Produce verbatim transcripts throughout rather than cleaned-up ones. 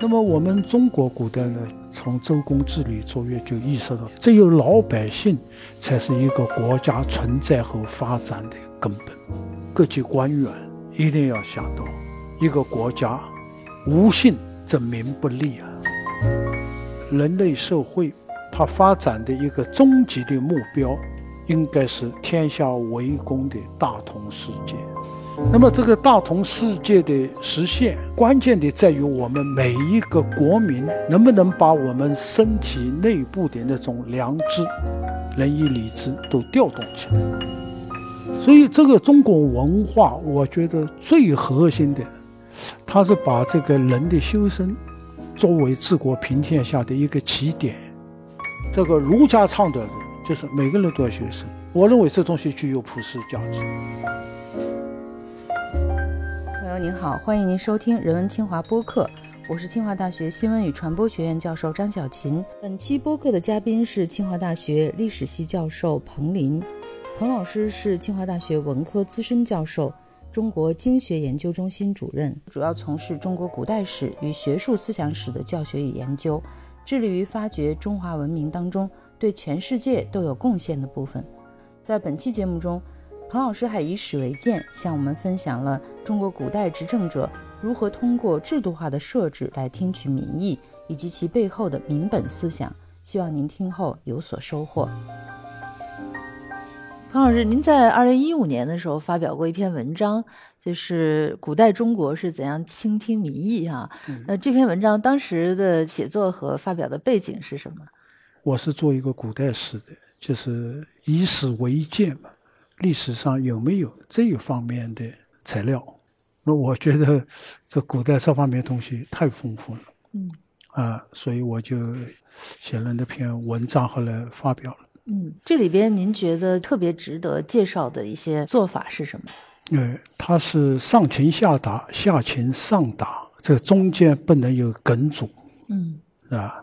那么我们中国古代呢，从周公治理卓越就意识到，只有老百姓才是一个国家存在和发展的根本。各级官员一定要想到，一个国家无信则民不立啊。人类社会它发展的一个终极的目标，应该是天下为公的大同世界。那么这个大同世界的实现，关键的在于我们每一个国民能不能把我们身体内部的那种良知、仁义礼智都调动起来。所以这个中国文化，我觉得最核心的，它是把这个人的修身作为治国平天下的一个起点。这个儒家倡导的就是每个人都要修身，我认为这东西具有普世价值。朋友您好，欢迎您收听人文清华播客，我是清华大学新闻与传播学院教授张晓琴。本期播客的嘉宾是清华大学历史系教授彭林。彭老师是清华大学文科资深教授，中国经学研究中心主任，主要从事中国古代史与学术思想史的教学与研究，致力于发掘中华文明当中对全世界都有贡献的部分。在本期节目中，彭老师还以史为鉴，向我们分享了中国古代执政者如何通过制度化的设置来听取民意，以及其背后的民本思想，希望您听后有所收获。彭老师，您在二零一五年的时候发表过一篇文章，就是古代中国是怎样倾听民意啊、嗯、那这篇文章当时的写作和发表的背景是什么？我是做一个古代史的，就是以史为鉴嘛，历史上有没有这一方面的材料？那我觉得这古代这方面东西太丰富了，嗯啊，所以我就写了那篇文章，后来发表了。嗯，这里边您觉得特别值得介绍的一些做法是什么？呃，它是上情下达，下情上达，这中间不能有梗阻，嗯啊，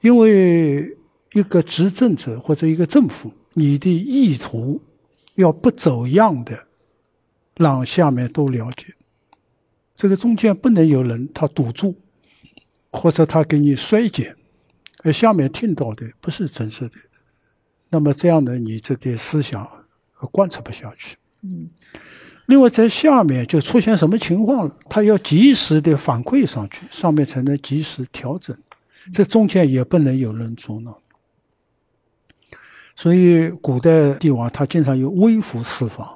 因为一个执政者或者一个政府，你的意图要不走样的让下面都了解，这个中间不能有人他堵住，或者他给你衰减，而下面听到的不是真实的，那么这样呢，你这个思想贯彻不下去。嗯，另外在下面就出现什么情况了，他要及时的反馈上去，上面才能及时调整，这中间也不能有人阻挠。所以古代帝王他经常有微服私访，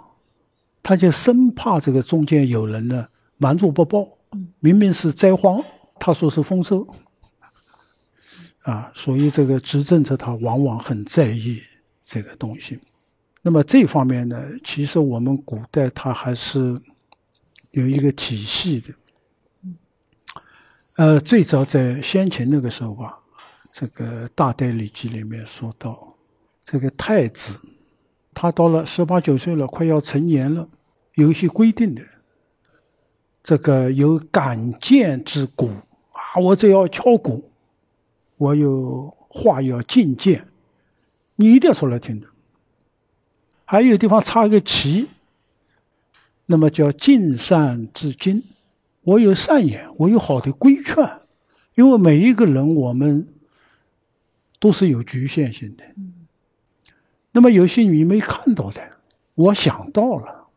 他就生怕这个中间有人呢瞒住不报，明明是灾荒他说是丰收啊，所以这个执政者他往往很在意这个东西。那么这方面呢，其实我们古代他还是有一个体系的。呃，最早在先秦那个时候吧，这个大代礼记里面说到，这个太子他到了十八九岁了，快要成年了，有一些规定的，这个有敢谏之鼓啊，我只要敲鼓，我有话要进谏，你一定要出来听的。还有地方插一个旗，那么叫尽善至精，我有善言，我有好的规劝，因为每一个人我们都是有局限性的，那么有些你没看到的，我想到了，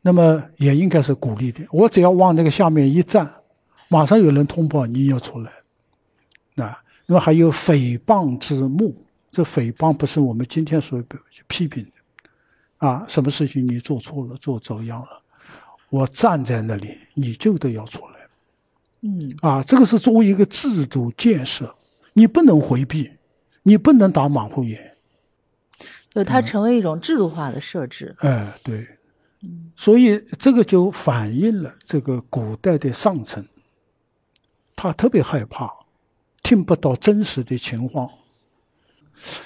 那么也应该是鼓励的。我只要往那个下面一站，马上有人通报你要出来。那那么还有诽谤之目，这诽谤不是我们今天所批评的啊，什么事情你做错了，做走样了，我站在那里，你就得要出来。嗯，啊，这个是作为一个制度建设，你不能回避，你不能打马虎眼。就它成为一种制度化的设置。哎、嗯呃，对，所以这个就反映了这个古代的上层，他特别害怕听不到真实的情况，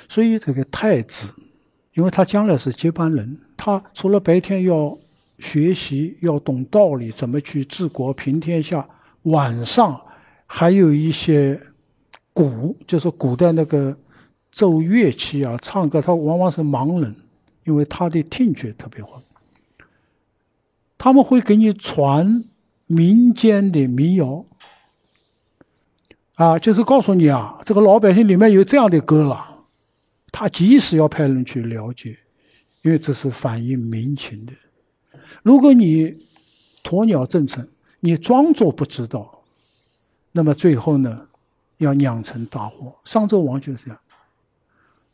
所以这个太子，因为他将来是接班人，他除了白天要学习，要懂道理，怎么去治国平天下，晚上还有一些鼓，就是古代那个奏乐器啊，唱歌，他往往是盲人，因为他的听觉特别好。他们会给你传民间的民谣，啊，就是告诉你啊，这个老百姓里面有这样的勾了，他即使要派人去了解，因为这是反映民情的。如果你鸵鸟政策，你装作不知道，那么最后呢，要酿成大祸。商纣王就是这样，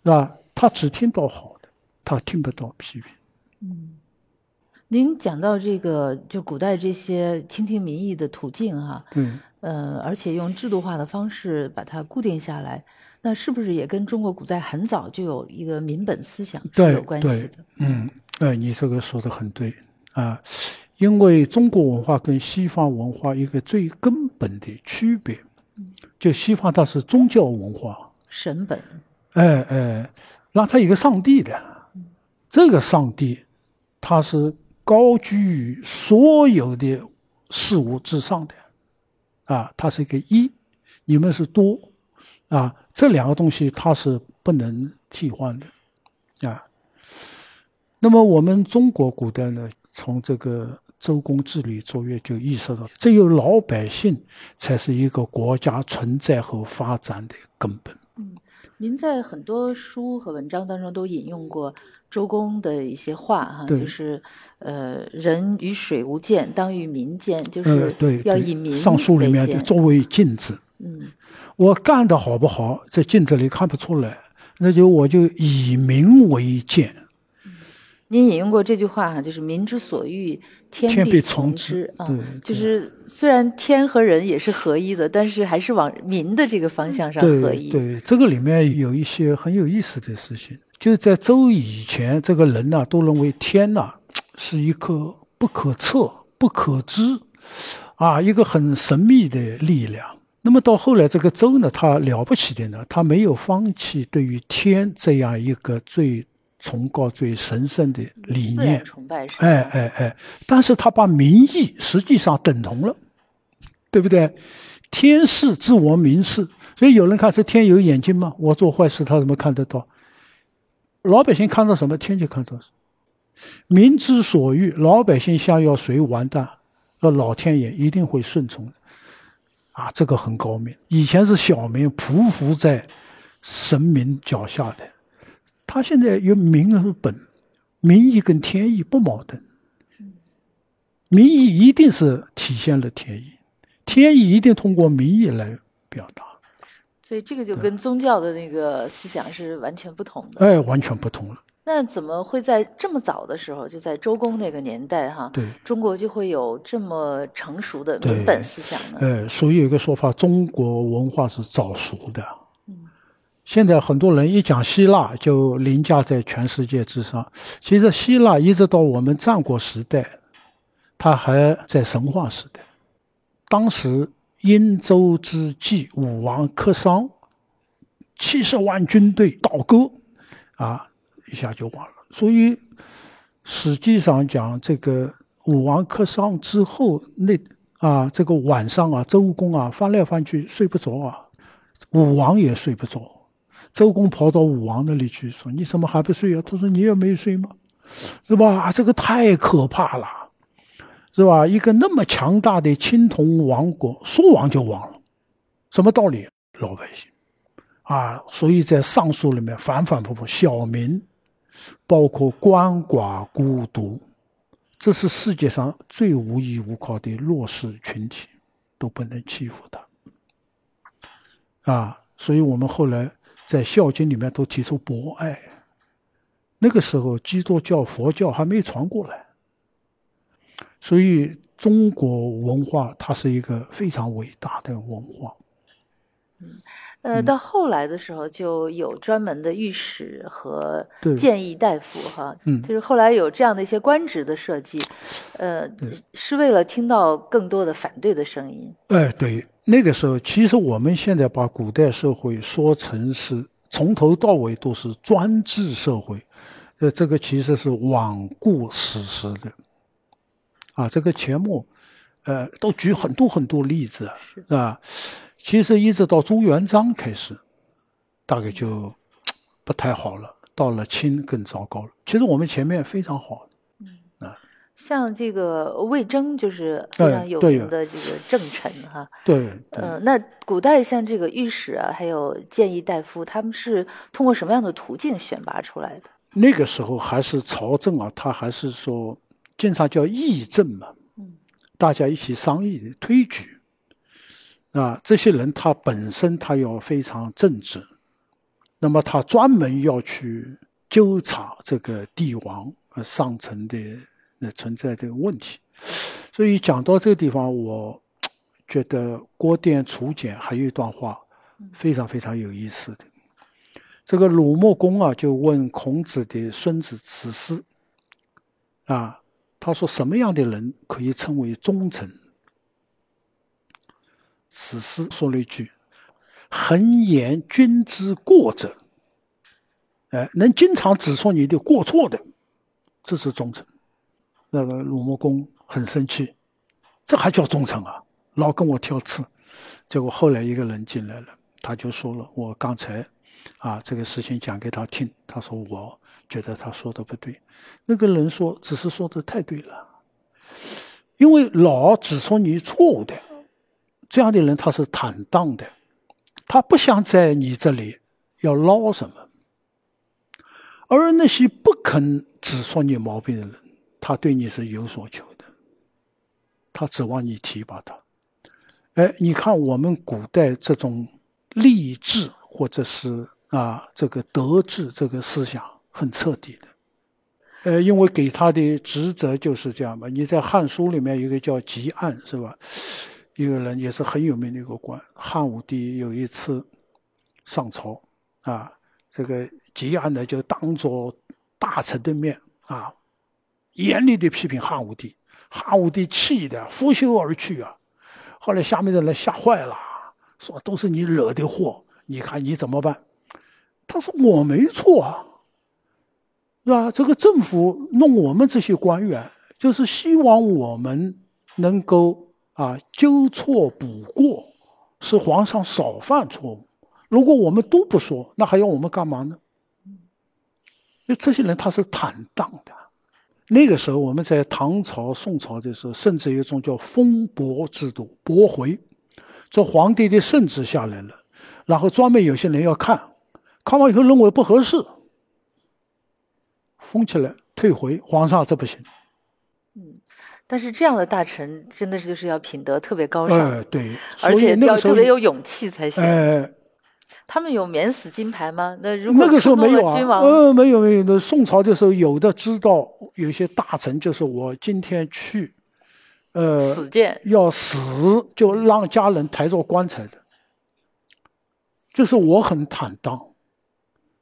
是吧？他只听到好的，他听不到批评。嗯，您讲到这个，就古代这些倾听民意的途径哈，嗯，呃，而且用制度化的方式把它固定下来，那是不是也跟中国古代很早就有一个民本思想是有关系的？嗯，哎，你这个说的很对啊，因为中国文化跟西方文化一个最根本的区别，就西方它是宗教文化，神本，哎哎，那它有个上帝的，这个上帝，它是高居于所有的事物之上的，啊，它是一个一，你们是多，啊，这两个东西它是不能替换的，啊。那么我们中国古代呢，从这个周公治理卓越就意识到，只有老百姓才是一个国家存在和发展的根本。嗯，您在很多书和文章当中都引用过周公的一些话哈，就是呃，人与水无见，当与民见，就是要以民为见。呃、上书里面的作为镜子，嗯，我干得好不好，在镜子里看不出来，那就我就以民为见。嗯、您引用过这句话哈，就是民之所欲，天必从之啊。就是虽然天和人也是合一的，但是还是往民的这个方向上合一。对，对，这个里面有一些很有意思的事情。就是在周以前，这个人呢、啊、都认为天呢、啊、是一个不可测、不可知，啊，一个很神秘的力量。那么到后来，这个周呢，他了不起的呢，他没有放弃对于天这样一个最崇高、最神圣的理念，自然崇拜神。哎哎哎，但是他把民意实际上等同了，对不对？天视之我民视，所以有人看这天有眼睛吗？我做坏事，他怎么看得到？老百姓看到什么，天就看到什么。民之所欲，老百姓想要谁完蛋，那老天爷一定会顺从的。啊，这个很高明。以前是小民匍匐在神明脚下的，他现在有民和本，民意跟天意不矛盾。民意一定是体现了天意，天意一定通过民意来表达。所以这个就跟宗教的那个思想是完全不同的。哎，完全不同了。那怎么会在这么早的时候，就在周公那个年代哈，对，中国就会有这么成熟的民本思想呢？哎，所以有一个说法，中国文化是早熟的。嗯，现在很多人一讲希腊就凌驾在全世界之上，其实希腊一直到我们战国时代，它还在神话时代。当时殷周之际，武王克商，七十万军队倒戈，啊，一下就完了。所以实际上讲，这个武王克商之后，那啊，这个晚上啊，周公啊翻来翻去睡不着啊，武王也睡不着。周公跑到武王那里去说：“你怎么还不睡啊？”他说：“你也没睡吗？是吧？这个太可怕了。”是吧？一个那么强大的青铜王国，说亡就亡了，什么道理？老百姓，啊，所以在上书里面反反复复，小民，包括鳏寡孤独，这是世界上最无依无靠的弱势群体，都不能欺负他，啊，所以我们后来在《孝经》里面都提出博爱。那个时候，基督教、佛教还没传过来。所以中国文化它是一个非常伟大的文化。嗯，呃，到后来的时候就有专门的御史和谏议大夫哈，嗯，就是后来有这样的一些官职的设计，呃，是为了听到更多的反对的声音。哎，对，那个时候其实我们现在把古代社会说成是从头到尾都是专制社会，呃，这个其实是罔顾史实的。啊，这个节目，呃，都举很多很多例子，是吧？其实一直到朱元璋开始，大概就不太好了。到了清更糟糕了。其实我们前面非常好，嗯，啊，像这个魏征就是非常有名的这个政臣哈，对，对对呃，那古代像这个御史啊，还有谏议大夫，他们是通过什么样的途径选拔出来的？那个时候还是朝政啊，他还是说经常叫议政嘛，嗯，大家一起商议推举，啊，这些人他本身他要非常正直，那么他专门要去纠察这个帝王呃上层的。存在这个问题，所以讲到这个地方，我觉得郭店楚简还有一段话非常非常有意思的。这个鲁穆公啊，就问孔子的孙子子思啊，他说什么样的人可以称为忠臣？子思说了一句：“恒言君之过者，哎，能经常指出你的过错的，这是忠臣。”那个鲁穆公很生气，这还叫忠诚啊，老跟我挑刺。结果后来一个人进来了，他就说了，我刚才啊这个事情讲给他听，他说我觉得他说的不对。那个人说，只是说的太对了，因为老指出你错误的这样的人，他是坦荡的，他不想在你这里要捞什么。而那些不肯指出你毛病的人，他对你是有所求的，他指望你提拔他。哎，你看我们古代这种励志或者是啊这个德治这个思想很彻底的，呃，因为给他的职责就是这样嘛。你在《汉书》里面有一个叫汲黯是吧？一个人也是很有名的一个官，汉武帝有一次上朝啊，这个汲黯呢就当着大臣的面啊。严厉地批评汉武帝，汉武帝气得拂袖而去啊！后来下面的人吓坏了，说都是你惹的祸，你看你怎么办？他说我没错啊，是吧？这个政府弄我们这些官员，就是希望我们能够啊纠错补过，使皇上少犯错误。如果我们都不说，那还要我们干嘛呢？因为这些人他是坦荡的。那个时候我们在唐朝宋朝的时候，甚至有一种叫封伯制度，驳回，这皇帝的圣旨下来了，然后专门有些人要看，看完以后认为不合适，封起来退回，皇上这不行。嗯，但是这样的大臣真的是就是要品德特别高尚、呃、对，而且要特别有勇气才行、呃、他们有免死金牌吗？那如果那个时候没有啊，呃，没有没有。宋朝的时候有的知道有些大臣就是我今天去，呃，死谏要死，就让家人抬着棺材的，就是我很坦荡，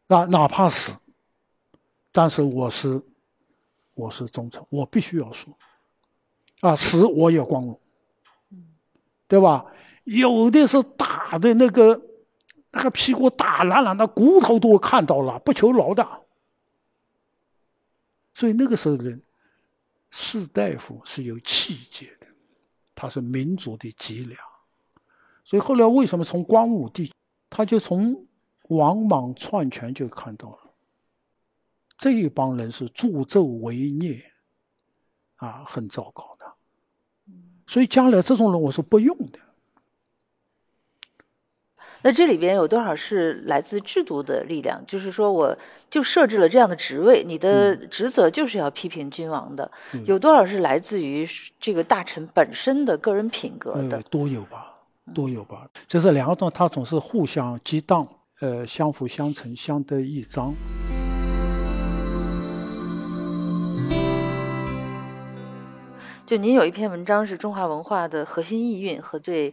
那哪怕死，但是我是我是忠诚，我必须要说，啊，死我也光荣，对吧？有的是打的那个那个屁股打烂了，那骨头都看到了，不求饶的。所以那个时候人士大夫是有气节的，他是民族的脊梁。所以后来为什么从光武帝他就从王莽篡权就看到了这一帮人是助纣为虐啊，很糟糕的。所以将来这种人我是不用的。那这里边有多少是来自制度的力量？就是说我就设置了这样的职位，你的职责就是要批评君王的、嗯、有多少是来自于这个大臣本身的个人品格的、呃、多有吧多有吧、嗯、就是两个段它总是互相激荡，呃，相辅相成，相得益彰。就您有一篇文章是中华文化的核心意蕴和对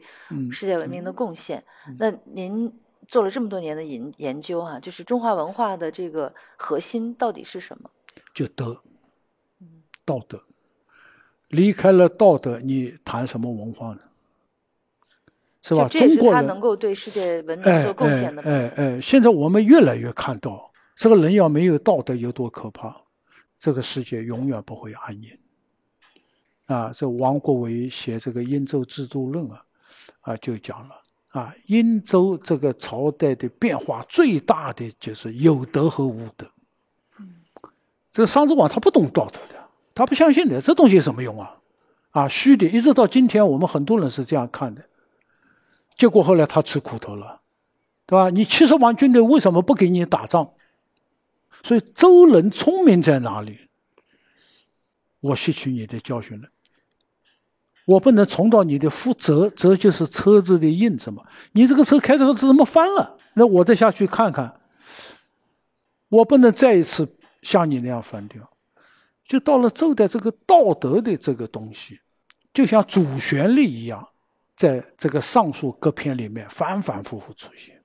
世界文明的贡献、嗯嗯、那您做了这么多年的研究啊，就是中华文化的这个核心到底是什么？就德，道德。离开了道德，你谈什么文化呢？是吧？这也是他能够对世界文明做贡献的部分、哎哎哎哎、现在我们越来越看到这个人要没有道德有多可怕，这个世界永远不会安宁啊，这王国维写这个殷周制度论啊，啊就讲了啊，殷周这个朝代的变化最大的就是有德和无德。这个商纣王他不懂道德的，他不相信的，这东西有什么用啊？啊，虚的，一直到今天我们很多人是这样看的，结果后来他吃苦头了，对吧？你七十万军队为什么不给你打仗？所以周人聪明在哪里？我吸取你的教训了，我不能重蹈你的覆辙。辙就是车子的印子嘛，你这个车开这个车怎么翻了？那我再下去看看，我不能再一次像你那样翻掉。就到了周代，这个道德的这个东西就像主旋律一样，在这个上述各篇里面反反复复出现。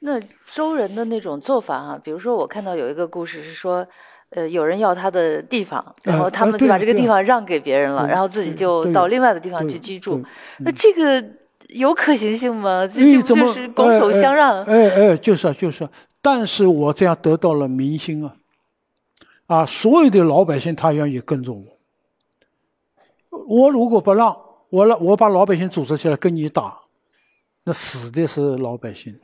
那周人的那种做法啊，比如说我看到有一个故事是说呃，有人要他的地方，然后他们就把这个地方让给别人了，呃、然后自己就到另外的地方去居住。那这个有可行性吗？这就不是拱手相让？哎哎，哎，就是啊，就是啊。但是我这样得到了民心啊，啊，所有的老百姓他愿意跟着我。我如果不让，我让我把老百姓组织起来跟你打，那死的是老百姓。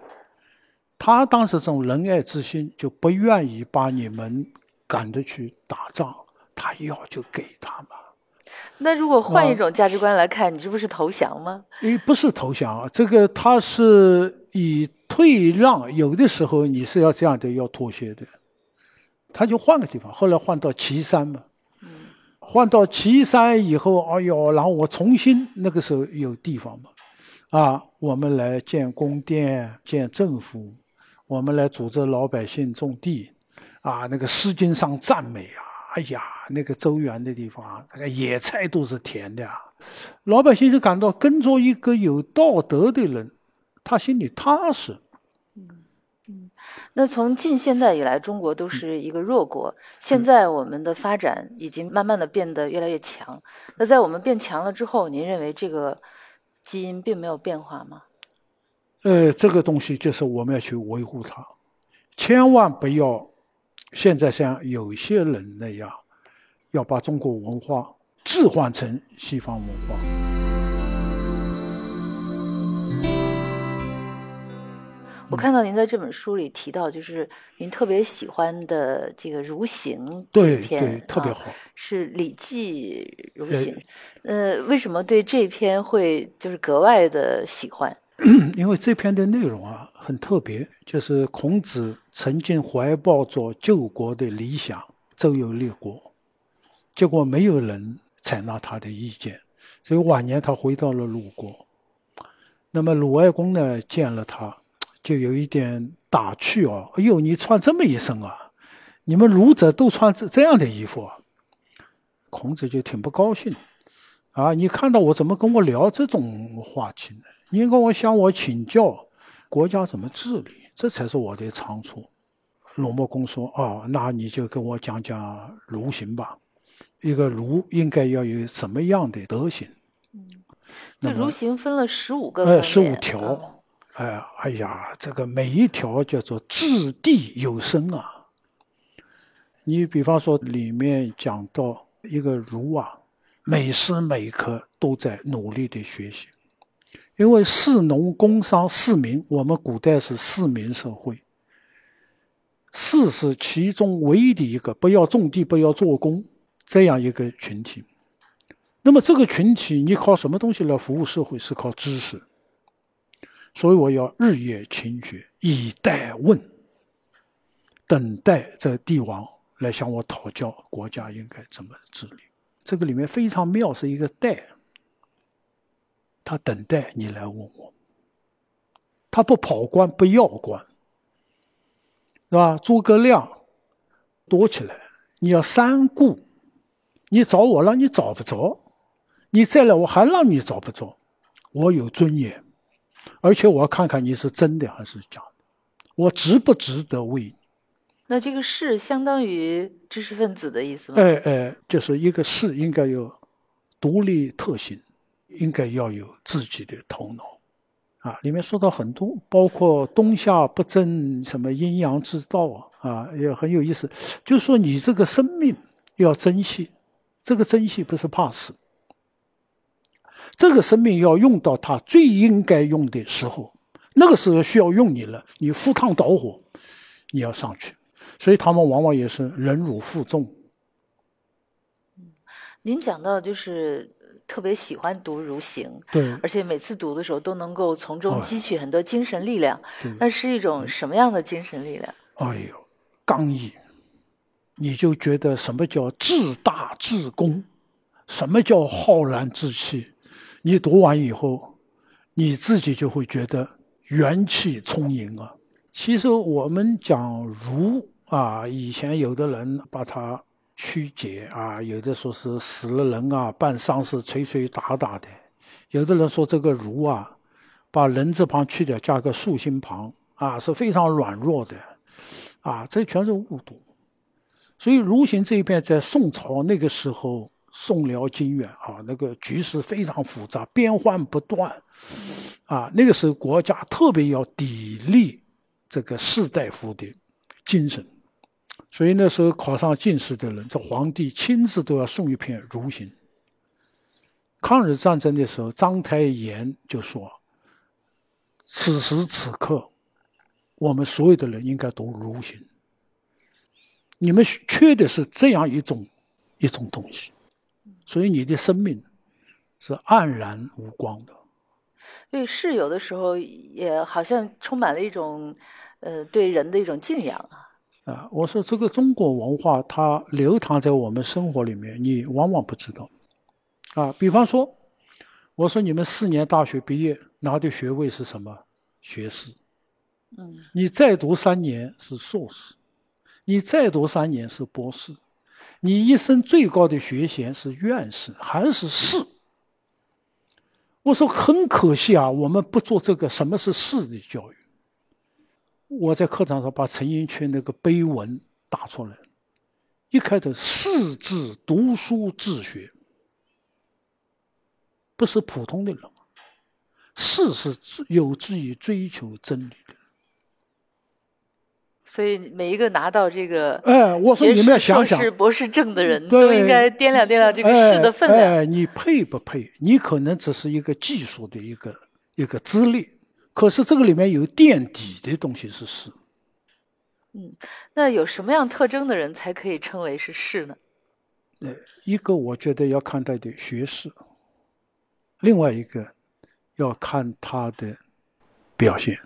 他当时这种仁爱之心，就不愿意把你们赶着去打仗，他要就给他们。那如果换一种价值观来看，你这不是投降吗？诶，不是投降，这个他是以退让，有的时候你是要这样的，要妥协的。他就换个地方，后来换到岐山嘛。嗯、换到岐山以后，哎呦，然后我重新那个时候有地方嘛，啊，我们来建宫殿、建政府，我们来组织老百姓种地。啊，那个诗经上赞美啊，哎呀，那个周原的地方，那个野菜都是甜的啊。老百姓就感到跟着一个有道德的人，他心里踏实。嗯嗯，那从近现代以来，中国都是一个弱国，嗯、现在我们的发展已经慢慢的变得越来越强。嗯、那在我们变强了之后，您认为这个基因并没有变化吗？呃，这个东西就是我们要去维护它，千万不要现在像有些人那样，要把中国文化置换成西方文化。我看到您在这本书里提到，就是您特别喜欢的这个儒刑这篇，对对，特别好，啊、是《礼记》儒刑。呃，为什么对这篇会就是格外的喜欢？因为这篇的内容啊很特别，就是孔子曾经怀抱着救国的理想，周游列国，结果没有人采纳他的意见，所以晚年他回到了鲁国。那么鲁哀公呢见了他，就有一点打趣啊，哎呦，你穿这么一身啊，你们儒者都穿这样的衣服啊。孔子就挺不高兴啊，你看到我怎么跟我聊这种话题呢？你应该我向我请教国家怎么治理，这才是我的长处。鲁穆公说，哦，那你就跟我讲讲儒刑吧，一个儒应该要有什么样的德行。嗯，这儒刑分了十五个方面，十五条。哦，哎，哎呀，这个每一条叫做掷地有声啊。你比方说里面讲到一个儒啊，每时每刻都在努力的学习。因为士农工商四民，我们古代是四民社会，士是其中唯一的一个不要种地不要做工这样一个群体。那么这个群体你靠什么东西来服务社会？是靠知识。所以我要日夜勤学，以待问，等待这帝王来向我讨教国家应该怎么治理。这个里面非常妙，是一个待，他等待你来问我，他不跑官不要官，是吧？诸葛亮躲起来，你要三顾，你找我让你找不着，你再来我还让你找不着，我有尊严，而且我要看看你是真的还是假的，我值不值得为你。那这个士相当于知识分子的意思吗？哎哎，就是一个士应该有独立特性，应该要有自己的头脑啊！里面说到很多，包括冬夏不争，什么阴阳之道啊，啊，也很有意思。就是说你这个生命要珍惜，这个珍惜不是怕死，这个生命要用到它最应该用的时候，那个时候需要用你了，你赴汤蹈火，你要上去。所以他们往往也是忍辱负重，您讲到就是特别喜欢读儒行，对，而且每次读的时候都能够从中汲取很多精神力量。哎、那是一种什么样的精神力量？哎呦，刚毅，你就觉得什么叫自大自公，什么叫浩然之气？你读完以后，你自己就会觉得元气充盈啊。其实我们讲儒啊，以前有的人把它曲解啊，有的说是死了人啊，办丧事捶捶打打的；有的人说这个儒啊，把人字旁去掉，加个竖心旁啊，是非常软弱的啊，这全是误读。所以儒行这一边在宋朝那个时候，宋辽金元啊，那个局势非常复杂，变幻不断啊，那个时候国家特别要砥砺这个士大夫的精神，所以那时候考上进士的人，这皇帝亲自都要送一篇儒行。抗日战争的时候，章太炎就说，此时此刻我们所有的人应该读儒行，你们缺的是这样一种一种东西，所以你的生命是黯然无光的。对，是有的时候也好像充满了一种呃对人的一种敬仰啊。啊，我说这个中国文化它流淌在我们生活里面，你往往不知道啊。比方说我说你们四年大学毕业拿的学位是什么？学士。嗯，你再读三年是硕士，你再读三年是博士，你一生最高的学衔是院士还是士。我说很可惜啊，我们不做这个什么是士的教育。我在课堂上把陈寅恪那个碑文打出来，一开头士字读书治学，不是普通的人，士是有志于追求真理的。所以每一个拿到这个学士、硕士、博士证的人都应该掂量掂量这个士的分量。哎哎，你配不配？你可能只是一个技术的一个一个资历，可是这个里面有垫底的东西是士。嗯，那有什么样特征的人才可以称为是士呢？呃，一个我觉得要看他的学识，另外一个要看他的表现。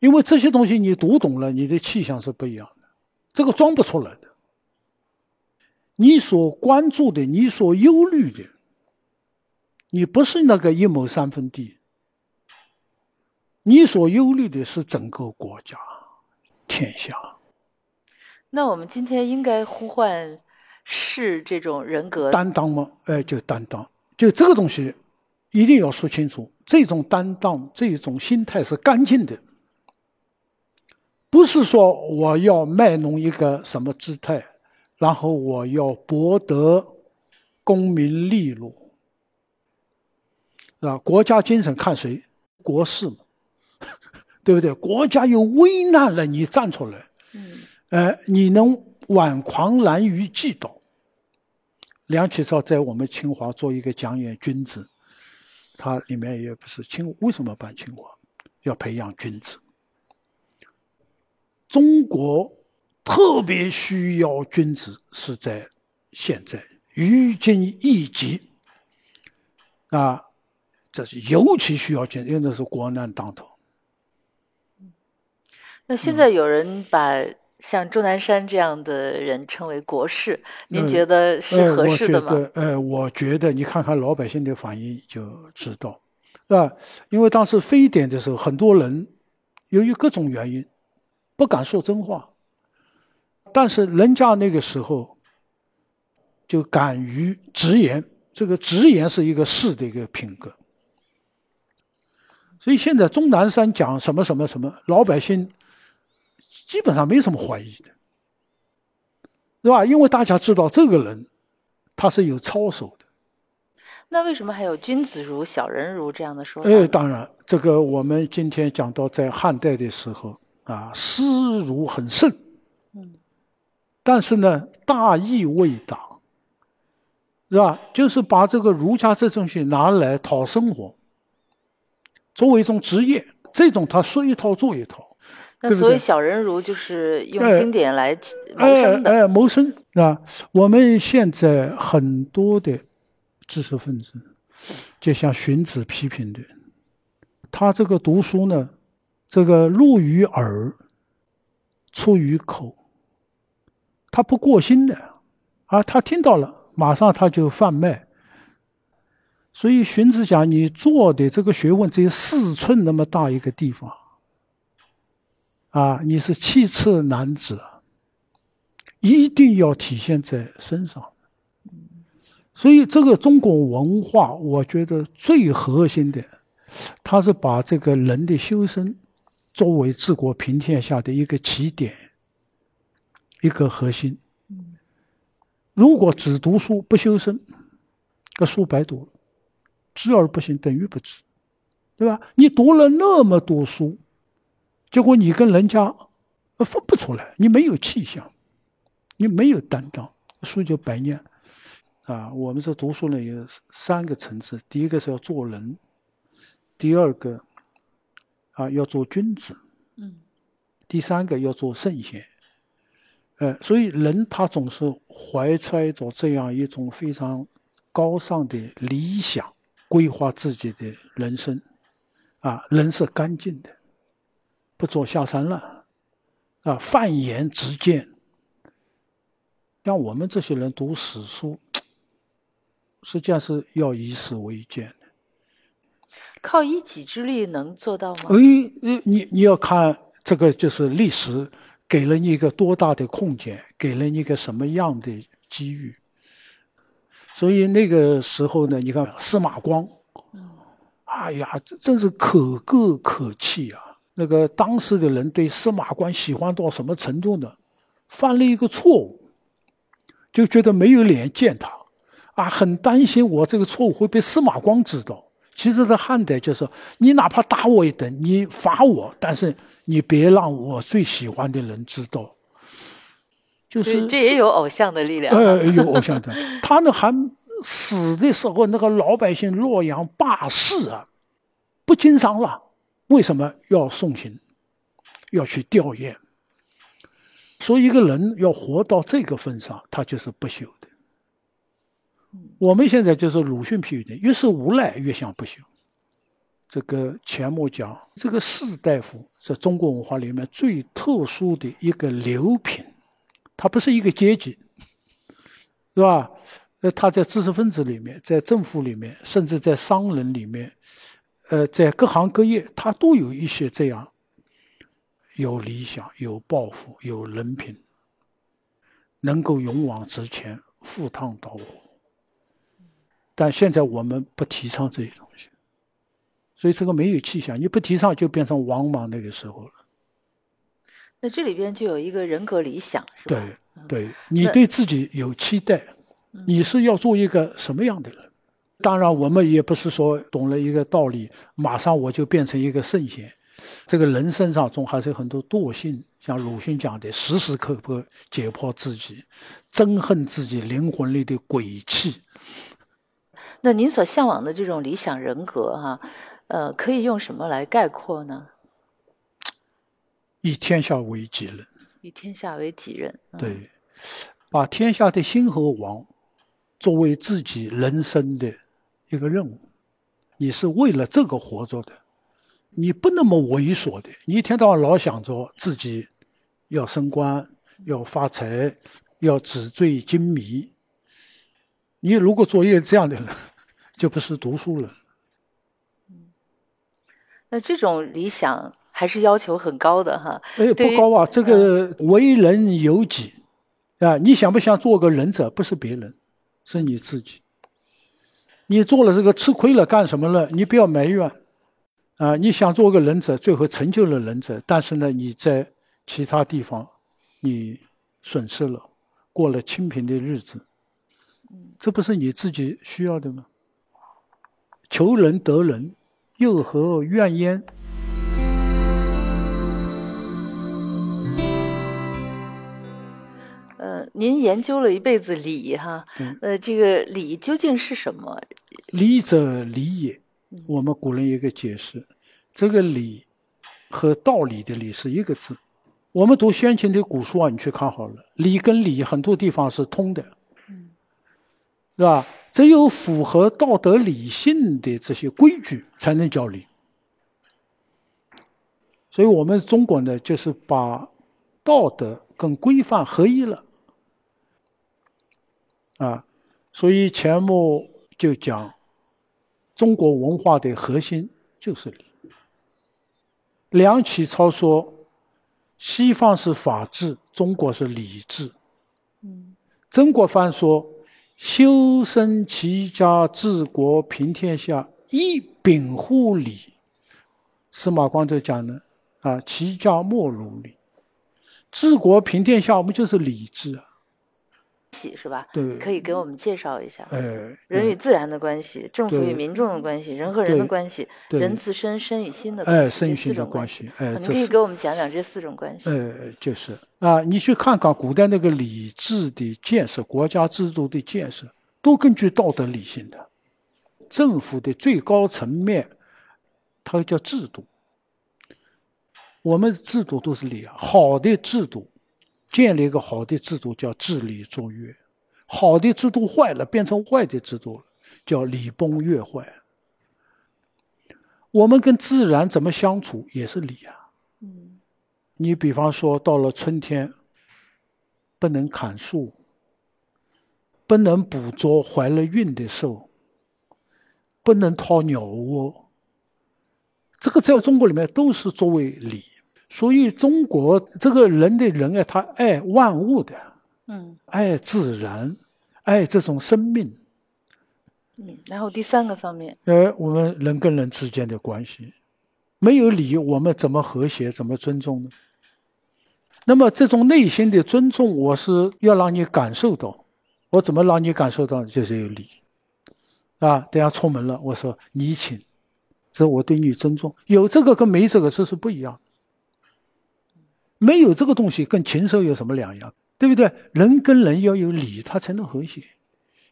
因为这些东西你读懂了，你的气象是不一样的，这个装不出来的。你所关注的，你所忧虑的，你不是那个一亩三分地，你所忧虑的是整个国家天下。那我们今天应该呼唤士这种人格担当吗？哎，就担当，就这个东西一定要说清楚，这种担当这种心态是干净的，不是说我要卖弄一个什么姿态，然后我要博得功名利禄，啊，国家精神看谁？国士嘛，对不对？国家有危难了，你站出来，嗯，呃，你能挽狂澜于既倒。梁启超在我们清华做一个讲演，君子，他里面也不是清，为什么办清华？要培养君子。中国特别需要君子，是在现在于今亦极啊，这是尤其需要君子，因为那是国难当头。那现在有人把像钟南山这样的人称为国士，嗯，您觉得是合适的吗？呃我觉得呃、我觉得你看看老百姓的反应就知道啊，因为当时非典的时候，很多人由于各种原因不敢说真话，但是人家那个时候就敢于直言，这个直言是一个士的一个品格。所以现在钟南山讲什么什么什么，老百姓基本上没什么怀疑的，是吧？因为大家知道这个人他是有操守的。那为什么还有君子儒、小人儒这样的说法？哎，当然，这个我们今天讲到在汉代的时候啊，私儒很盛，嗯，但是呢，大义未达，是吧？就是把这个儒家这东西拿来讨生活，作为一种职业，这种他说一套做一套。那所以小人儒就是用经典来谋生的，哎哎哎、谋生啊！我们现在很多的知识分子，就像荀子批评的，他这个读书呢，这个入于耳，出于口，他不过心的啊，他听到了，马上他就贩卖。所以荀子讲，你做的这个学问只有四寸那么大一个地方啊，你是弃次男子，一定要体现在身上。所以这个中国文化，我觉得最核心的，它是把这个人的修身作为治国平天下的一个起点，一个核心。如果只读书不修身，这书白读了，知而不行，等于不知，对吧？你读了那么多书，结果你跟人家分不出来，你没有气象，你没有担当，书就白念啊。我们这读书呢有三个层次，第一个是要做人，第二个啊要做君子，嗯，第三个要做圣贤。呃，所以人他总是怀揣着这样一种非常高尚的理想，规划自己的人生啊，人是干净的，不走下山了啊，犯言直谏。像我们这些人读史书，实际上是要以史为鉴的。靠一己之力能做到吗？哎，你你要看这个，就是历史给了你一个多大的空间，给了你一个什么样的机遇。所以那个时候呢，你看司马光，哎呀，真是可歌可泣啊！那个当时的人对司马光喜欢到什么程度呢？犯了一个错误，就觉得没有脸见他，啊，很担心我这个错误会被司马光知道。其实在汉代就是，你哪怕打我一顿，你罚我，但是你别让我最喜欢的人知道。就是这也有偶像的力量。呃，有偶像的。他呢还死的时候，那个老百姓洛阳罢市啊，不经商了，为什么要送行，要去吊唁？所以一个人要活到这个份上，他就是不朽的。我们现在就是鲁迅批评的，越是无赖越想不朽。这个钱穆讲，这个士大夫是中国文化里面最特殊的一个流品，它不是一个阶级，是吧？它在知识分子里面，在政府里面，甚至在商人里面，呃，在各行各业，它都有一些这样有理想、有抱负、有人品，能够勇往直前、赴汤蹈火。但现在我们不提倡这些东西，所以这个没有气象，你不提倡就变成王莽那个时候了。那这里边就有一个人格理想，是吧？对对，你对自己有期待，你是要做一个什么样的人？当然我们也不是说懂了一个道理马上我就变成一个圣贤，这个人身上中还是有很多惰性，像鲁迅讲的，时时刻刻解剖自己，憎恨自己灵魂里的鬼气。那您所向往的这种理想人格啊，呃，可以用什么来概括呢？以天下为己任。以天下为己任。嗯、对，把天下的兴和亡作为自己人生的一个任务，你是为了这个活着的，你不那么猥琐的，你一天到晚老想着自己要升官、要发财、要纸醉金迷。你如果做一个这样的人，就不是读书人。那这种理想还是要求很高的哈。哎，不高啊，这个为人由己啊，你想不想做个仁者？不是别人，是你自己。你做了这个吃亏了干什么了？你不要埋怨啊！你想做个仁者，最后成就了仁者，但是呢，你在其他地方你损失了，过了清贫的日子。这不是你自己需要的吗？求人得人，又何怨焉？呃，您研究了一辈子礼哈，呃，这个礼究竟是什么？礼者，礼也。我们古人有一个解释，这个礼和道理的理是一个字。我们读先秦的古书啊，你去看好了，理跟理很多地方是通的，是吧？只有符合道德理性的这些规矩才能叫理。所以我们中国呢，就是把道德跟规范合一了啊。所以前目就讲中国文化的核心就是理。梁启超说西方是法治，中国是礼治。曾国藩说修身齐家治国平天下，一秉护礼。司马光就讲呢啊，齐家莫如礼，治国平天下，我们就是礼治啊。是吧？对，可以给我们介绍一下、嗯、人与自然的关系，政府与民众的关系，人和人的关系，人自身身与心的关系，身与心的关系。哎，你可以给我们讲讲这四种关系。呃，就是啊，你去看看古代那个礼制的建设，国家制度的建设，都根据道德理性的。政府的最高层面，它叫制度。我们制度都是理啊，好的制度。建立一个好的制度叫治理卓越，好的制度坏了变成坏的制度了，叫礼崩乐坏。我们跟自然怎么相处也是理啊。嗯，你比方说到了春天，不能砍树，不能捕捉怀了孕的兽，不能掏鸟窝，这个在中国里面都是作为理。所以中国这个人的人啊，他爱万物的，嗯，爱自然，爱这种生命。嗯，然后第三个方面，呃，我们人跟人之间的关系，没有理，我们怎么和谐，怎么尊重呢？那么这种内心的尊重，我是要让你感受到。我怎么让你感受到？就是有理。啊，等下出门了，我说你请，这我对你尊重。有这个跟没这个，这是不一样的。没有这个东西跟禽兽有什么两样，对不对？人跟人要有理，他才能和谐。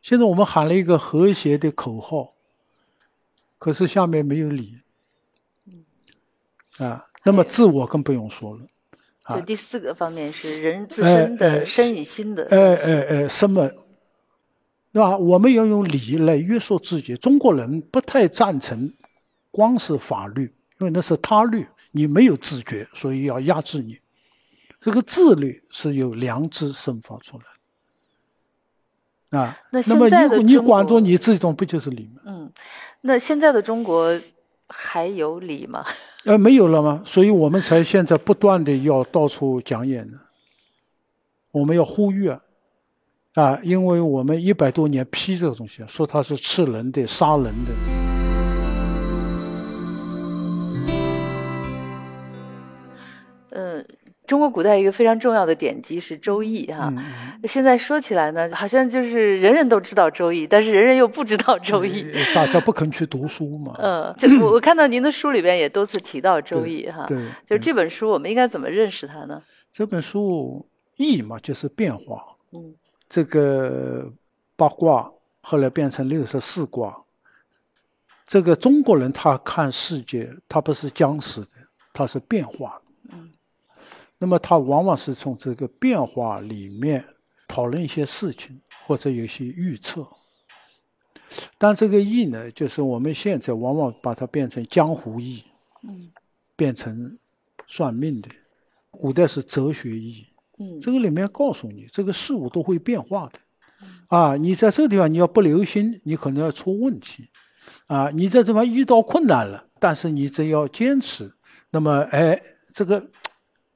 现在我们喊了一个和谐的口号，可是下面没有理啊。那么自我更不用说了、啊、第四个方面是人自身的、哎哎、身与心的、哎哎哎、什么，对吧？我们要用理来约束自己。中国人不太赞成光是法律，因为那是他律，你没有自觉，所以要压制你。这个自律是由良知生发出来的啊。那现在的你管住你自己，不就是理吗？嗯，那现在的中国还有理吗？呃，没有了吗？所以我们才现在不断的要到处讲演呢。我们要呼吁啊，啊，因为我们一百多年批这个东西，说它是吃人的、杀人的。中国古代一个非常重要的典籍是周易哈、啊嗯、现在说起来呢，好像就是人人都知道周易，但是人人又不知道周易、嗯、大家不肯去读书嘛。嗯，就我看到您的书里边也多次提到周易哈、啊、对，就这本书我们应该怎么认识它呢？这本书易嘛，就是变化。嗯，这个八卦后来变成六十四卦。这个中国人他看世界，他不是僵死的，他是变化的。那么他往往是从这个变化里面讨论一些事情，或者有些预测。但这个易呢，就是我们现在往往把它变成江湖易，嗯，变成算命的。古代是哲学易，嗯，这个里面告诉你这个事物都会变化的啊，你在这个地方你要不留心，你可能要出问题啊，你在这方遇到困难了，但是你只要坚持，那么哎这个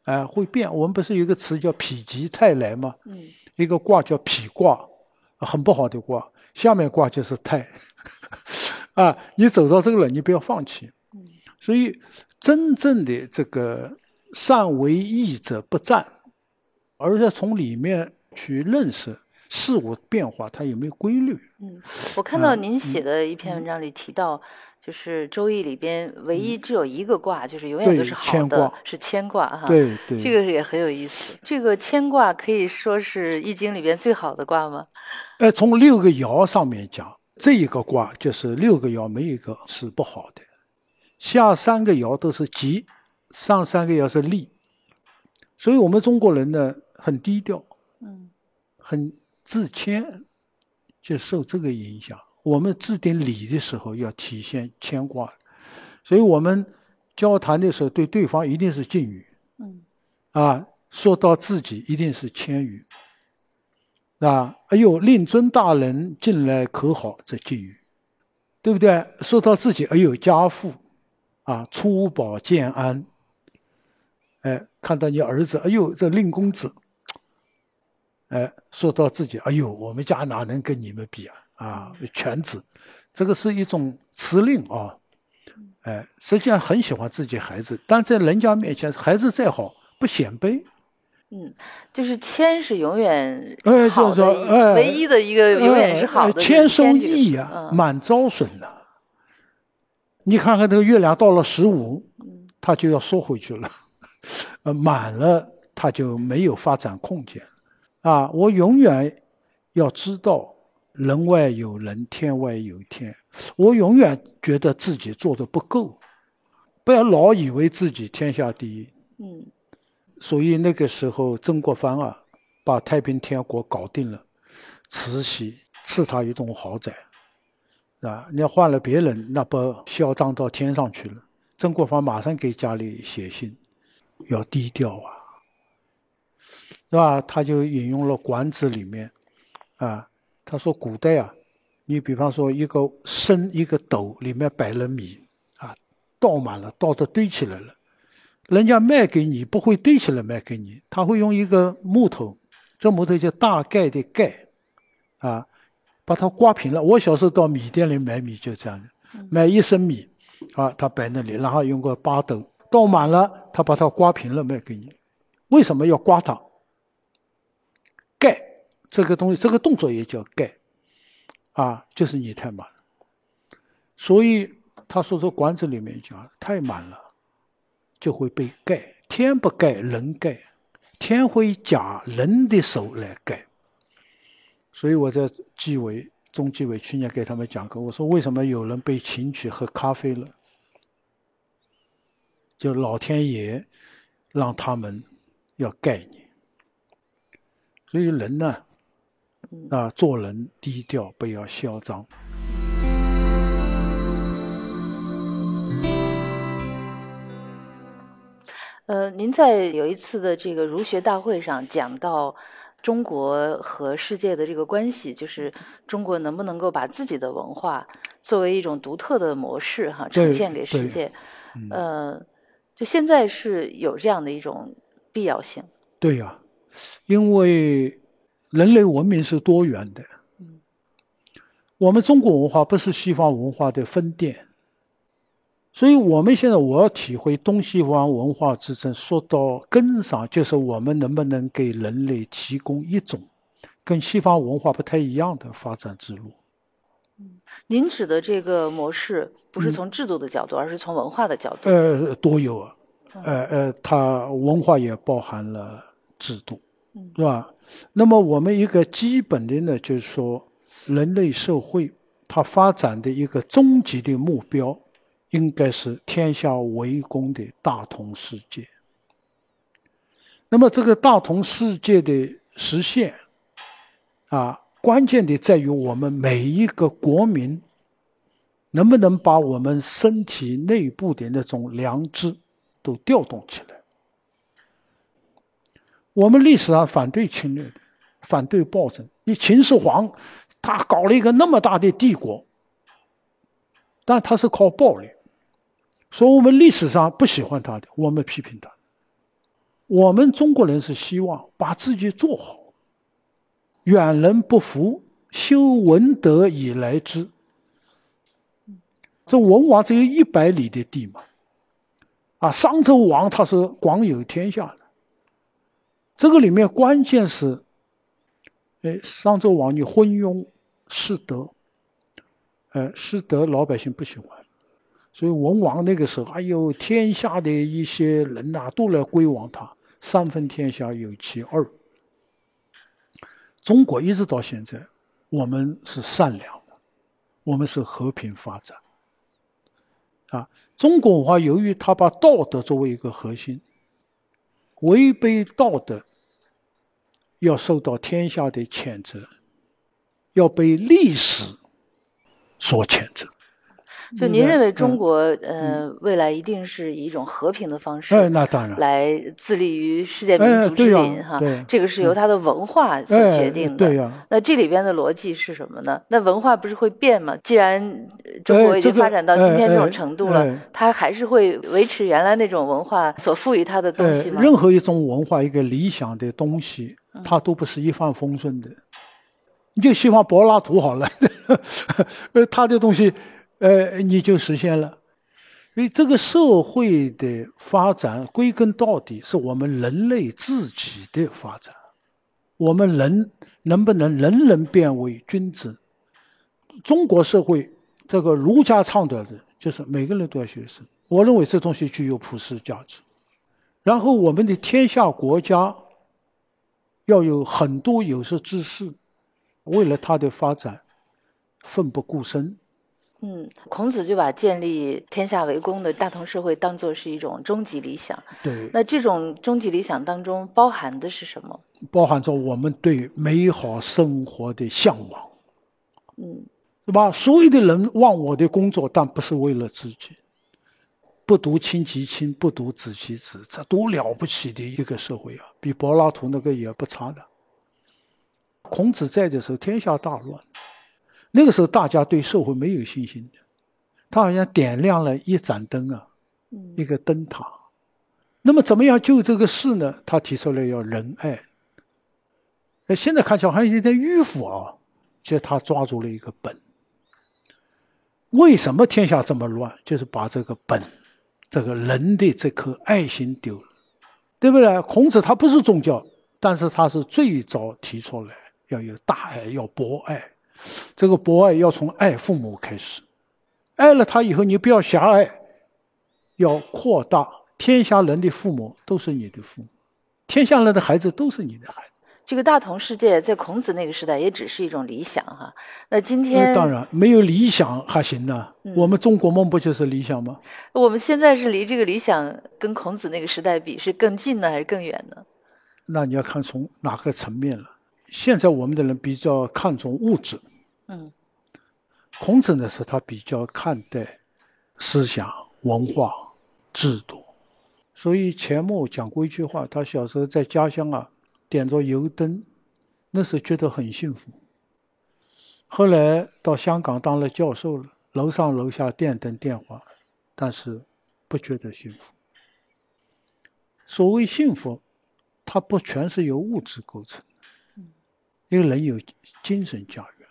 哎、呃，会变。我们不是有一个词叫否极泰来吗？嗯，一个卦叫否卦，很不好的卦。下面卦就是泰，啊，你走到这个了，你不要放弃。所以，真正的这个善为易者不战，而是从里面去认识事物变化，它有没有规律？嗯，我看到您写的一篇文章里提到。就是周易里边唯一只有一个卦、嗯、就是永远都是好的，是谦卦哈。对对，这个也很有意思。这个谦卦可以说是易经里边最好的卦吗？呃，从六个爻上面讲，这一个卦就是六个爻没有一个是不好的，下三个爻都是吉，上三个爻是利，所以我们中国人呢很低调，嗯，很自谦，就受这个影响。我们制定礼的时候要体现谦卦，所以我们交谈的时候对对方一定是敬语，嗯，啊，说到自己一定是谦语，啊，哎呦，令尊大人近来可好？这敬语，对不对？说到自己，哎呦，家父，啊，出保建安。哎，看到你儿子，哎呦，这令公子，哎，说到自己，哎呦，我们家哪能跟你们比啊？啊，犬子，这个是一种辞令啊。哎，实际上很喜欢自己孩子，但在人家面前，孩子再好不显卑。嗯，就是谦是永远好的，哎哎、唯一的一个永远是好的。谦受益啊，满招损的、啊。你看看这个月亮到了十五，它就要缩回去了。呃，满了它就没有发展空间，啊！我永远要知道人外有人，天外有天。我永远觉得自己做的不够，不要老以为自己天下第一。嗯，所以那个时候曾国藩啊，把太平天国搞定了，慈禧赐他一栋豪宅，啊，你要换了别人，那不嚣张到天上去了。曾国藩马上给家里写信。要低调啊，是吧？他就引用了《管子》里面，啊，他说古代啊，你比方说一个深一个斗里面摆了米，啊，倒满了，倒的堆起来了，人家卖给你不会堆起来卖给你，他会用一个木头，这木头叫大盖的盖，啊，把它刮平了。我小时候到米店里买米就这样的，买一升米，啊，他摆那里，然后用个八斗。倒满了，他把它刮平了卖给你。为什么要刮它？盖这个东西，这个动作也叫盖，啊，就是你太满了。所以他说说管子里面讲，太满了就会被盖。天不盖人盖，天会假人的手来盖。所以我在纪委、中纪委去年给他们讲过，我说为什么有人被请去喝咖啡了？就老天爷让他们要盖你。所以人呢啊，做人低调，不要嚣张。呃，您在有一次的这个儒学大会上讲到中国和世界的这个关系，就是中国能不能够把自己的文化作为一种独特的模式哈、啊、呈现给世界。嗯、呃就现在是有这样的一种必要性。对呀、啊，因为人类文明是多元的、嗯、我们中国文化不是西方文化的分店，所以我们现在我要体会东西方文化之争，说到根上就是我们能不能给人类提供一种跟西方文化不太一样的发展之路。您指的这个模式不是从制度的角度、嗯、而是从文化的角度。呃都有啊，呃呃它文化也包含了制度、嗯、是吧？那么我们一个基本的呢，就是说人类社会它发展的一个终极的目标应该是天下为公的大同世界。那么这个大同世界的实现啊，关键的在于我们每一个国民能不能把我们身体内部的那种良知都调动起来。我们历史上反对侵略的，反对暴政。你秦始皇他搞了一个那么大的帝国，但他是靠暴力，所以我们历史上不喜欢他的，我们批评他。我们中国人是希望把自己做好，远人不服，修文德以来之。这文王只有一百里的地嘛，啊，商纣王他是广有天下的。这个里面关键是，哎，商纣王你昏庸失德，呃，失德老百姓不喜欢，所以文王那个时候，哎呦，天下的一些人呐、啊，都来归往他，三分天下有其二。中国一直到现在，我们是善良的，我们是和平发展，啊，中国文化由于它把道德作为一个核心，违背道德要受到天下的谴责，要被历史所谴责。就您认为中国、嗯、呃未来一定是以一种和平的方式，哎，那当然，来自立于世界民族之林哈，哎啊啊，这个是由它的文化所决定的，哎，对啊。那这里边的逻辑是什么呢？那文化不是会变吗？既然中国已经发展到今天这种程度了，哎这个哎哎，它还是会维持原来那种文化所赋予它的东西吗？哎，任何一种文化，一个理想的东西，它都不是一帆风顺的。嗯，你就喜欢柏拉图好了，他的东西呃，你就实现了。因为这个社会的发展归根到底是我们人类自己的发展，我们人能不能人人变为君子。中国社会这个儒家倡导的就是每个人都要学圣，我认为这东西具有普世价值。然后我们的天下国家要有很多有识之士，为了他的发展奋不顾身。嗯，孔子就把建立天下为公的大同社会当作是一种终极理想。对，那这种终极理想当中包含的是什么？包含着我们对美好生活的向往。嗯，对吧？所有的人忘我的工作，但不是为了自己。不独亲其亲，不独子其子，这多了不起的一个社会啊！比柏拉图那个也不差的。孔子在的时候，天下大乱。那个时候大家对社会没有信心的，他好像点亮了一盏灯啊，一个灯塔。那么怎么样救这个事呢？他提出来要仁爱。现在看起来还有点迂腐啊，其实他抓住了一个本。为什么天下这么乱？就是把这个本，这个人的这颗爱心丢了，对不对？孔子他不是宗教，但是他是最早提出来要有大爱，要博爱。这个博爱要从爱父母开始，爱了他以后，你不要狭隘，要扩大。天下人的父母都是你的父母，天下人的孩子都是你的孩子。这个大同世界在孔子那个时代也只是一种理想哈。那今天，嗯，当然没有理想还行呢，啊嗯，我们中国梦不就是理想吗？我们现在是离这个理想跟孔子那个时代比是更近呢还是更远呢？那你要看从哪个层面了。现在我们的人比较看重物质，嗯，孔子呢是他比较看待思想、文化、制度。所以钱穆讲过一句话，他小时候在家乡啊点着油灯，那时候觉得很幸福。后来到香港当了教授了，楼上楼下电灯电话，但是不觉得幸福。所谓幸福，它不全是由物质构成。一个人有精神家园。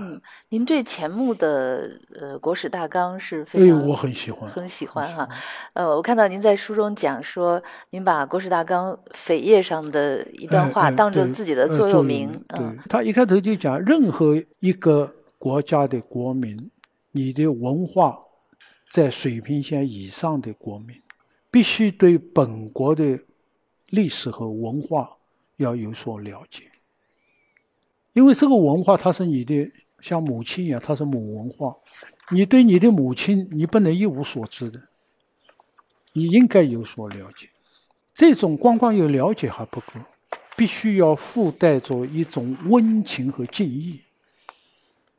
嗯，您对钱穆的呃国史大纲是非常，哎，我很喜欢，很喜欢哈。呃，我看到您在书中讲说，您把国史大纲扉页上的一段话当作自己的座右铭。哎哎，对，嗯，对，他一开头就讲，任何一个国家的国民，你的文化在水平线以上的国民，必须对本国的历史和文化要有所了解。因为这个文化它是你的，像母亲一样，它是母文化。你对你的母亲，你不能一无所知的，你应该有所了解。这种光光有了解还不够，必须要附带着一种温情和敬意。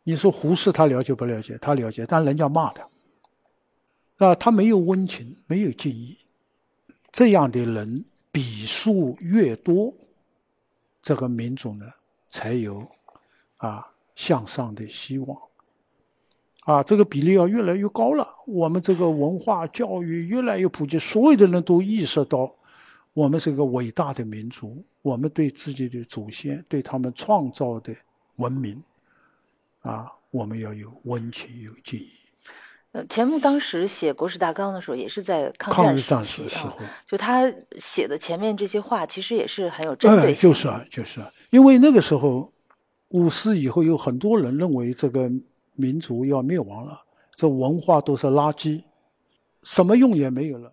你说胡适他了解不了解？他了解，但人家骂他，啊，他没有温情，没有敬意。这样的人比数越多，这个民族呢才有啊向上的希望啊，这个比例要越来越高了。我们这个文化教育越来越普及，所有的人都意识到我们是个伟大的民族，我们对自己的祖先，对他们创造的文明啊，我们要有温情，有敬意。呃，钱穆当时写国史大纲的时候，也是在抗战时期，抗日战时的时候，啊，就他写的前面这些话，其实也是很有针对性的，哎，就是啊，就是啊，因为那个时候，五四以后有很多人认为这个民族要灭亡了，这文化都是垃圾，什么用也没有了，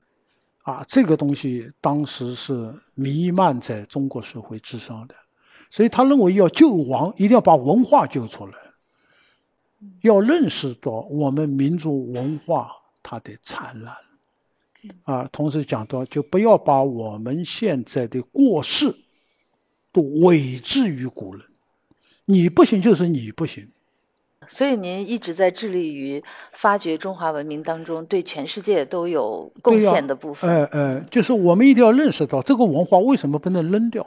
啊，这个东西当时是弥漫在中国社会之上的，所以他认为要救亡，一定要把文化救出来。要认识到我们民族文化它的灿烂。啊，同时讲到，就不要把我们现在的过失都委置于古人，你不行就是你不行。所以您一直在致力于发掘中华文明当中对全世界都有贡献的部分。哎哎、啊呃呃，就是我们一定要认识到这个文化为什么不能扔掉，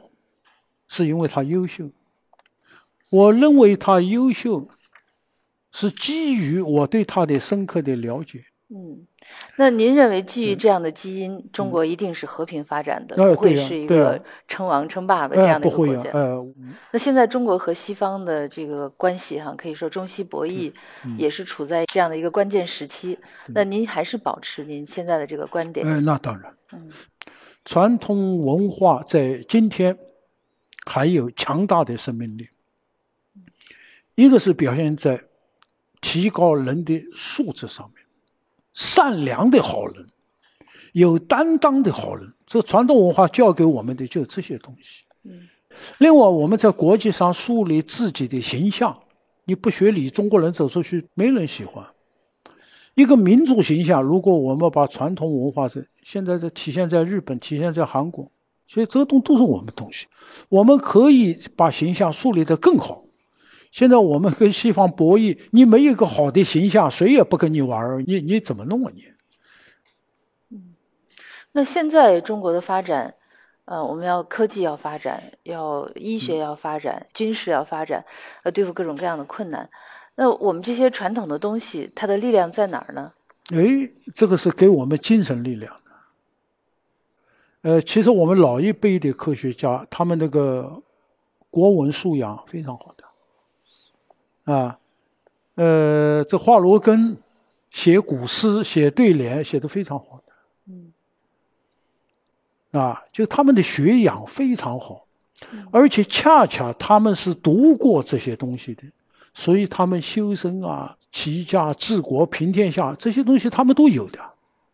是因为它优秀。我认为它优秀，是基于我对它的深刻的了解。嗯，那您认为基于这样的基因，嗯、中国一定是和平发展的，嗯、不会是一个称王称霸的这样的一个国家？呃啊呃、那现在中国和西方的这个关系哈，可以说中西博弈也是处在这样的一个关键时期。嗯、那您还是保持您现在的这个观点？嗯、呃，那当然。嗯，传统文化在今天还有强大的生命力，一个是表现在提高人的素质上面。善良的好人，有担当的好人，这传统文化教给我们的就这些东西。嗯，另外我们在国际上树立自己的形象，你不学礼，中国人走出去没人喜欢。一个民族形象，如果我们把传统文化是现在是体现在日本，体现在韩国，所以这东都是我们东西，我们可以把形象树立得更好。现在我们跟西方博弈，你没有一个好的形象，谁也不跟你玩，你你怎么弄啊你？嗯，那现在中国的发展，呃，我们要科技要发展，要医学要发展，嗯、军事要发展，呃，对付各种各样的困难。那我们这些传统的东西，它的力量在哪儿呢？哎，这个是给我们精神力量的。呃，其实我们老一辈的科学家，他们那个国文素养非常好的。啊，呃，这华罗庚写古诗、写对联写得非常好的，嗯，啊，就他们的学养非常好，而且恰恰他们是读过这些东西的，所以他们修身啊、齐家治国平天下这些东西他们都有的。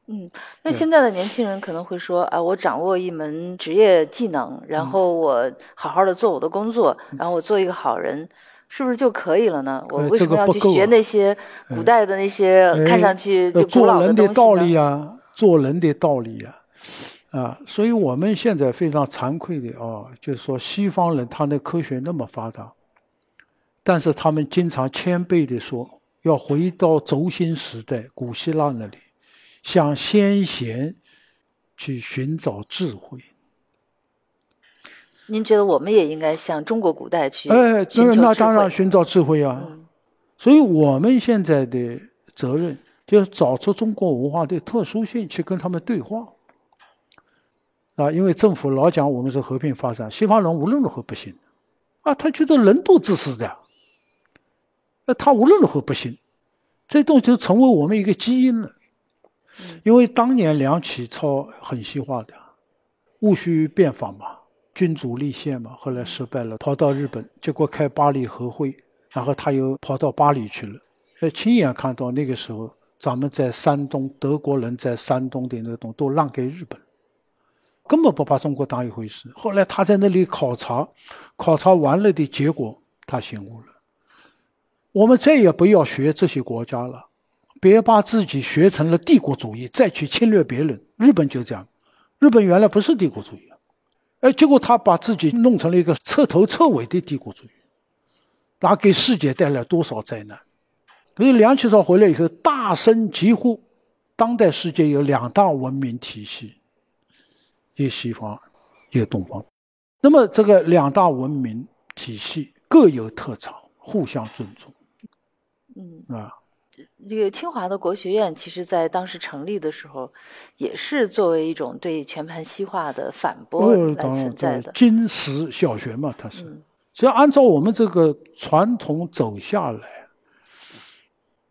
嗯，那现在的年轻人可能会说啊，我掌握一门职业技能，然后我好好的做我的工作，嗯、然后我做一个好人。是不是就可以了呢？我为什么要去学那些古代的那些看上去就古老的东西呢？做人的道理啊，做人的道理啊，啊！所以我们现在非常惭愧的啊，就是说西方人他的科学那么发达，但是他们经常谦卑的说，要回到轴心时代、古希腊那里，向先贤去寻找智慧。您觉得我们也应该向中国古代去寻求智慧？哎，那当然寻找智慧啊！嗯、所以我们现在的责任就是找出中国文化的特殊性，去跟他们对话。啊，因为政府老讲我们是和平发展，西方人无论如何不行，啊，他觉得人都自私的，那、啊、他无论如何不行，这东西就成为我们一个基因了。嗯、因为当年梁启超很西化的，戊戌变法嘛。君主立宪嘛，后来失败了，逃到日本，结果开巴黎和会，然后他又跑到巴黎去了。呃，亲眼看到那个时候，咱们在山东，德国人在山东的那种都让给日本，根本不把中国当一回事。后来他在那里考察，考察完了的结果，他醒悟了，我们再也不要学这些国家了，别把自己学成了帝国主义，再去侵略别人。日本就这样，日本原来不是帝国主义。哎，结果他把自己弄成了一个彻头彻尾的帝国主义，那给世界带来多少灾难！所以梁启超回来以后大声疾呼，当代世界有两大文明体系，一个西方，一个东方。那么这个两大文明体系各有特长，互相尊重。嗯啊。这个清华的国学院其实在当时成立的时候也是作为一种对全盘西化的反驳来存在的，金石小学嘛，它是、嗯、所以按照我们这个传统走下来，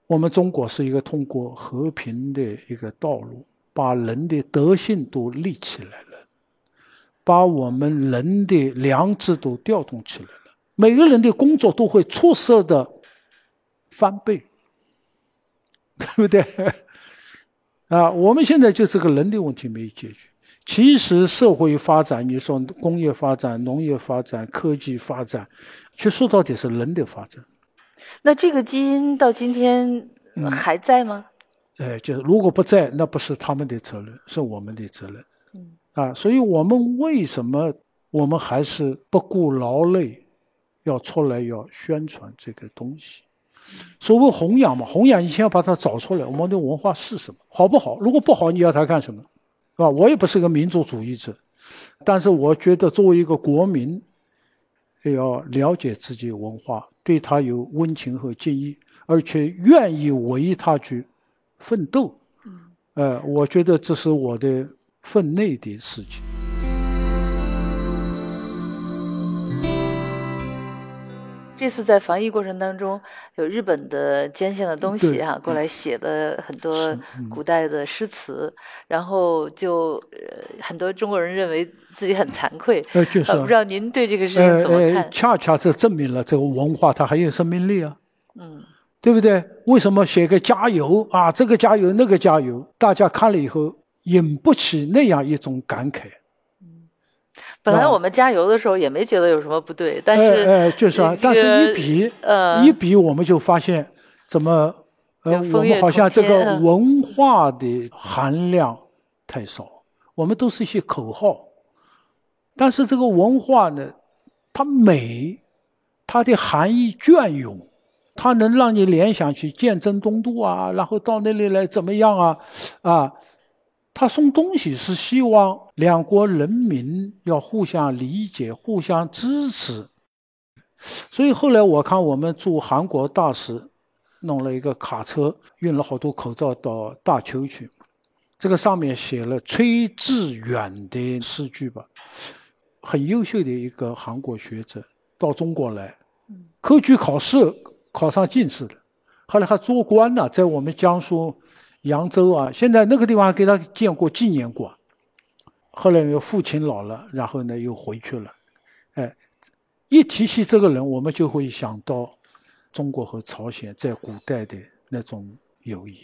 我们中国是一个通过和平的一个道路，把人的德性都立起来了，把我们人的良知都调动起来了，每个人的工作都会出色的翻倍，对不对？啊，我们现在就是个人的问题没解决。其实社会发展，你说工业发展、农业发展、科技发展，其实到底是人的发展。那这个基因到今天还在吗？呃，就是如果不在，那不是他们的责任，是我们的责任。嗯啊，所以我们为什么我们还是不顾劳累，要出来要宣传这个东西？所谓弘扬嘛，弘扬你先要把它找出来，我们的文化是什么，好不好？如果不好，你要它干什么？是吧？我也不是个民族主义者，但是我觉得作为一个国民，要了解自己文化，对它有温情和敬意，而且愿意为它去奋斗。呃，我觉得这是我的分内的事情。这次在防疫过程当中，有日本的捐献的东西啊，过来写的很多古代的诗词，嗯、然后就、呃、很多中国人认为自己很惭愧。呃，就是、啊啊、不知道您对这个事情怎么看？呃呃、恰恰这证明了这个文化它还有生命力啊。嗯，对不对？为什么写个加油啊？这个加油，那个加油，大家看了以后引不起那样一种感慨。本来我们加油的时候也没觉得有什么不对，但是、呃呃、就是啊，但是一比、呃、一比我们就发现怎么、呃、我们好像这个文化的含量太少，我们都是一些口号，但是这个文化呢，它美，它的含义隽永，它能让你联想起鉴真东渡啊，然后到那里来怎么样啊啊。他送东西是希望两国人民要互相理解，互相支持。所以后来我看我们驻韩国大使弄了一个卡车，运了好多口罩到大邱去，这个上面写了崔致远的诗句吧，很优秀的一个韩国学者到中国来，科举考试考上进士了，后来还做官呢、啊、在我们江苏扬州啊，现在那个地方还给他建过纪念馆。后来又父亲老了，然后呢又回去了。哎，一提起这个人，我们就会想到中国和朝鲜在古代的那种友谊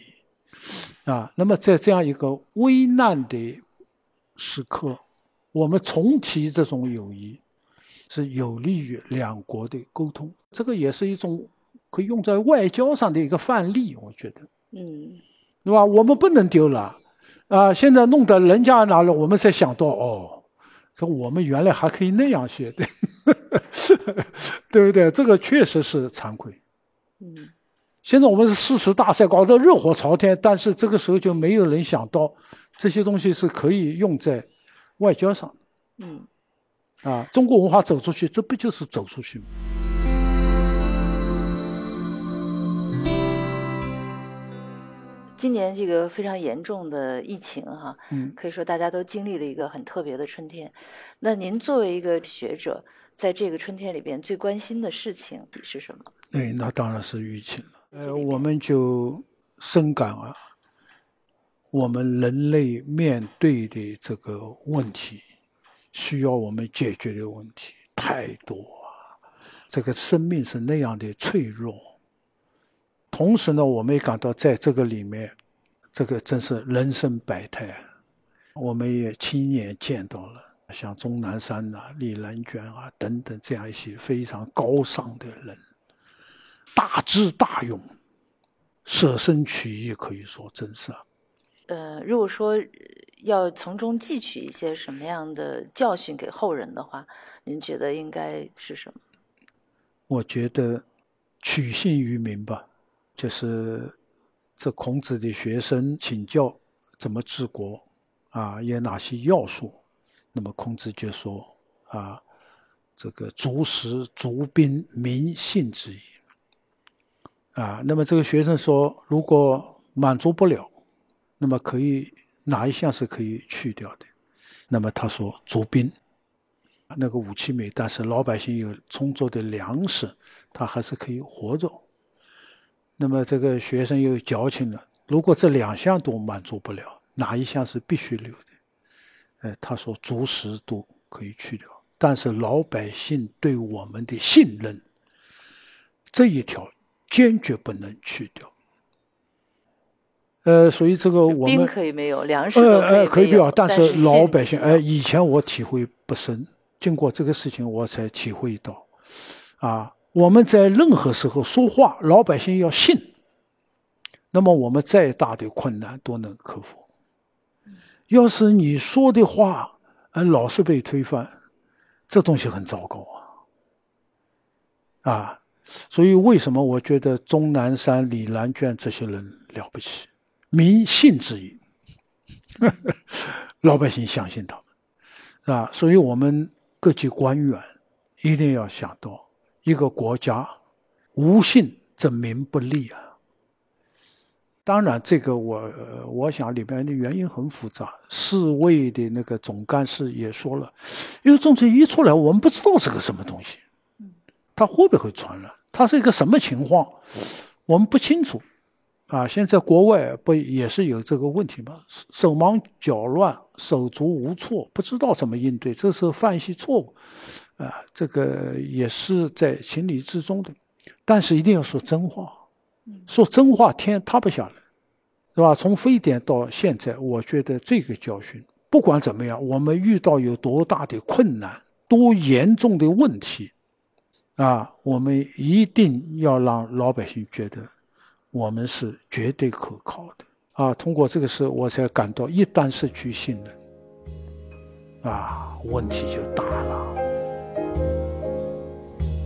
啊。那么在这样一个危难的时刻，我们重提这种友谊，是有利于两国的沟通。这个也是一种可以用在外交上的一个范例，我觉得。嗯。对吧？我们不能丢了，啊、呃！现在弄得人家拿了，我们才想到哦，说我们原来还可以那样写的，对不对？这个确实是惭愧。嗯，现在我们是诗词大赛搞得热火朝天，但是这个时候就没有人想到这些东西是可以用在外交上的。嗯，啊，中国文化走出去，这不就是走出去吗？今年这个非常严重的疫情哈、啊，嗯，可以说大家都经历了一个很特别的春天。那您作为一个学者，在这个春天里边最关心的事情是什么？对，那当然是疫情了。呃，我们就深感啊，我们人类面对的这个问题，需要我们解决的问题太多啊。这个生命是那样的脆弱。同时呢，我们也感到在这个里面，这个真是人生百态，我们也亲眼见到了，像钟南山啊、李兰娟啊等等这样一些非常高尚的人，大智大勇，舍身取义，可以说真是啊。呃，如果说要从中汲取一些什么样的教训给后人的话，您觉得应该是什么？我觉得取信于民吧。就是这孔子的学生请教怎么治国啊，有哪些要素，那么孔子就说啊，这个足食足兵，民信之矣啊。那么这个学生说，如果满足不了，那么可以哪一项是可以去掉的？那么他说足兵，那个武器没，但是老百姓有充足的粮食，他还是可以活着。那么这个学生又矫情了，如果这两项都满足不了，哪一项是必须留的？呃，他说足食都可以去掉，但是老百姓对我们的信任，这一条坚决不能去掉。呃，所以这个我们兵可以没有，粮食都可以没有，呃呃可以没有，但是老百姓，呃，以前我体会不深，经过这个事情我才体会到，啊。我们在任何时候说话，老百姓要信，那么我们再大的困难都能克服。要是你说的话老是被推翻，这东西很糟糕啊！啊，所以为什么我觉得钟南山、李兰娟这些人了不起？民信之意，老百姓相信他们啊！所以我们各级官员一定要想到，一个国家无信则民不立啊！当然这个我我想里面的原因很复杂，世卫的那个总干事也说了，因为政策一出来我们不知道是个什么东西，它会不会传染，它是一个什么情况我们不清楚啊。现在国外不也是有这个问题吗？手忙脚乱，手足无措，不知道怎么应对，这是犯一些错误啊，这个也是在情理之中的，但是一定要说真话，说真话天塌不下来，是吧？从非典到现在，我觉得这个教训，不管怎么样，我们遇到有多大的困难，多严重的问题啊，我们一定要让老百姓觉得我们是绝对可靠的啊！通过这个事，我才感到一旦失去信任啊，问题就大了。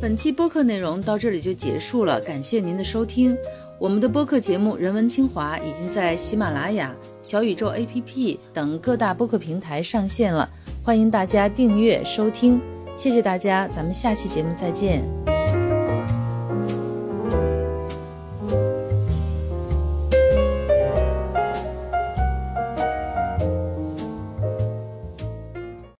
本期播客内容到这里就结束了，感谢您的收听。我们的播客节目《人文清华》已经在喜马拉雅、小宇宙 A P P 等各大播客平台上线了，欢迎大家订阅收听。谢谢大家，咱们下期节目再见。